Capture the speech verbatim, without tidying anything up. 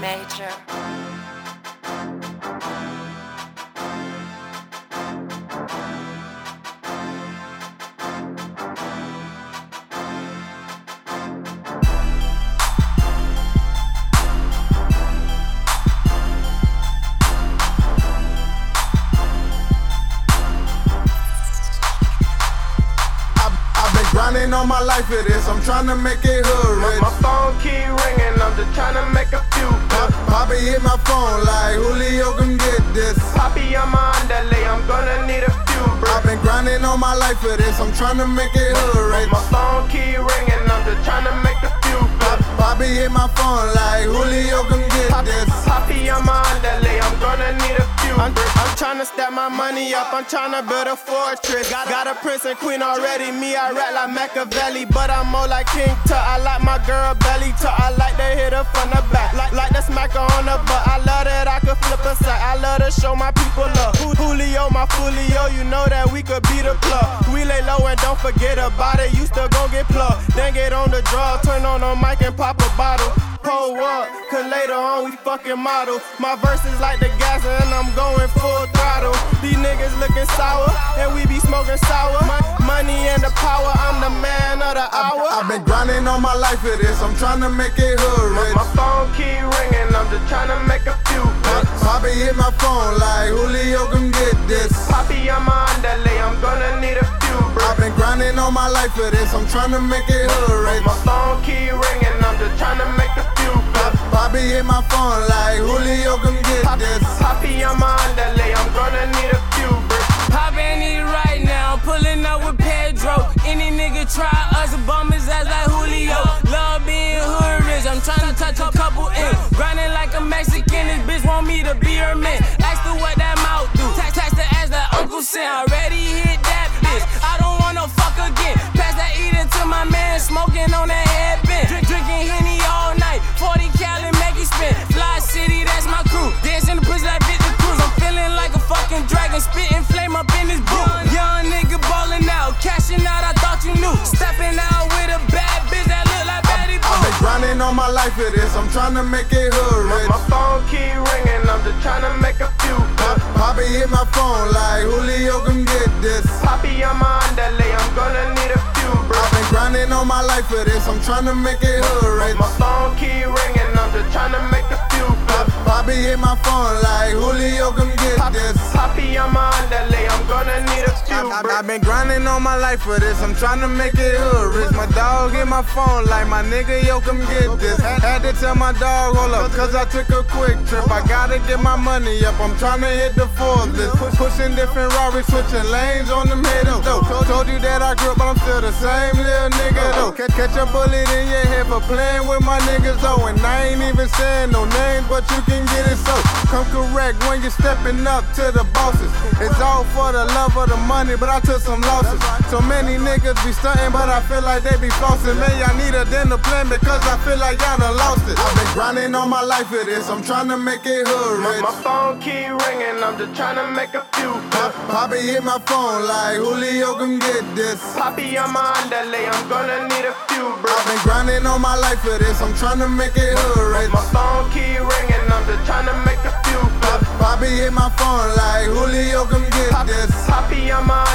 major. All my life it is, I'm tryna make it hood rich. My, my phone keep ringing, I'm just tryna make a few bucks. Poppy hit my phone like Julio can get this. Poppy on my underlay, I'm gonna need a few bricks. I've been grinding all my life for this, I'm tryna make it hood rich. My, my phone keep ringing, I'm just tryna make a few bucks. Poppy hit my phone like Julio can get Pop, this. Poppy on my underlay, I'm gonna need a few bricks. Tryna stack my money up, I'm tryna build a fortress. Got, got a prince and queen already, me I rap like Machiavelli. But I'm more like King Tut, I like my girl belly tuck. I like to hit her from the back, like, like the smacker on the butt. I love that I could flip a sack, I love to show my people love. Julio, my Julio, you know that we could be the plug. We lay low and don't forget about it, you still gon' get plugged. Then get on the draw, turn on the mic and pop a bottle. Pull up, cause later on we fucking model. My verse is like the gas and I'm going full throttle. These niggas looking sour, and we be smoking sour. Money and the power, I'm the man of the hour. I've been grinding all my life for this, I'm tryna make it hood rich. My, my phone keep ringing, I'm just tryna make a few bucks. Poppy hit my phone like Julio can get this. Poppy on my underlay, I'm gonna need a few bricks. I've been grinding all my life for this, I'm tryna make it hood rich. My phone keep ringing, I'm just tryna make a few bucks. Poppy hit my phone like Julio can get Pop, this. Poppy on my underlay, I'm gonna need a few bricks. Poppy need right now, pulling up with Pedro. Any nigga try us, bum his ass like Julio. Love being hood rich, I'm tryna touch a couple in. Grinding like a Mexican, this bitch want me to be her man. Ask her what that mouth do, tax tax the ass like Uncle Sam. Already hit that bitch, I don't want no fuck again. Pass that eating to my man, smoking on that headband. Drink, drinking Henny all night, forty cal and make it spin. Fly city, that's my crew, dancing the push like bitch the cruise. I'm feeling like a fucking dragon, spitting flame up in this booth. Young nigga ballin' out, cashing out, I thought you knew. Stepping out with a bad bitch that look like Betty Boo. I've been grinding all my life for this, I'm tryna make it hood rich. My, my phone keep ringing, I'm just tryna make a few bucks. Poppy hit my phone like Julio can get this. Poppy on my underlay, I'm gonna need a few bricks. I've been grinding all my life for this, I'm tryna make it hood rich. My phone keep ringing, I'm just tryna make a few bucks. Poppy hit my phone like Julio can get Pop, this. Poppy on my underlay, I'm gonna need a few bricks. I've been grinding all my life for this, I'm tryna make it hood rich. My dog hit my phone like my nigga, yo, come get this. Had to tell my dog, roll up, cause I took a quick trip. I gotta get my money up, I'm tryna hit the fourth list. Pushing different Rari, switching lanes on them hitters though. Told you that I grew up, but I'm still the same little nigga though. Catch a bullet in your head for playing with my niggas though. And I ain't even saying no names, but you can get it so. Come correct when you're stepping up to the bosses. It's all for the love of the money, but I took some losses. So many niggas be stunting, but I feel like they be flossing. Man, y'all need a dinner plan because I feel like y'all done lost it. I've been grinding all my life for this, I'm tryna make it hood rich. My, my phone keep ringing, I'm just tryna make a few bucks. Poppy hit my phone like Julio can get this. Poppy on my underlay, I'm gonna need a few bricks. I've been grinding all my life for this, I'm tryna make it hood rich. My phone keep ringing, I'm just tryna make a few bucks. Poppy hit my phone like Julio can get this. Poppy on my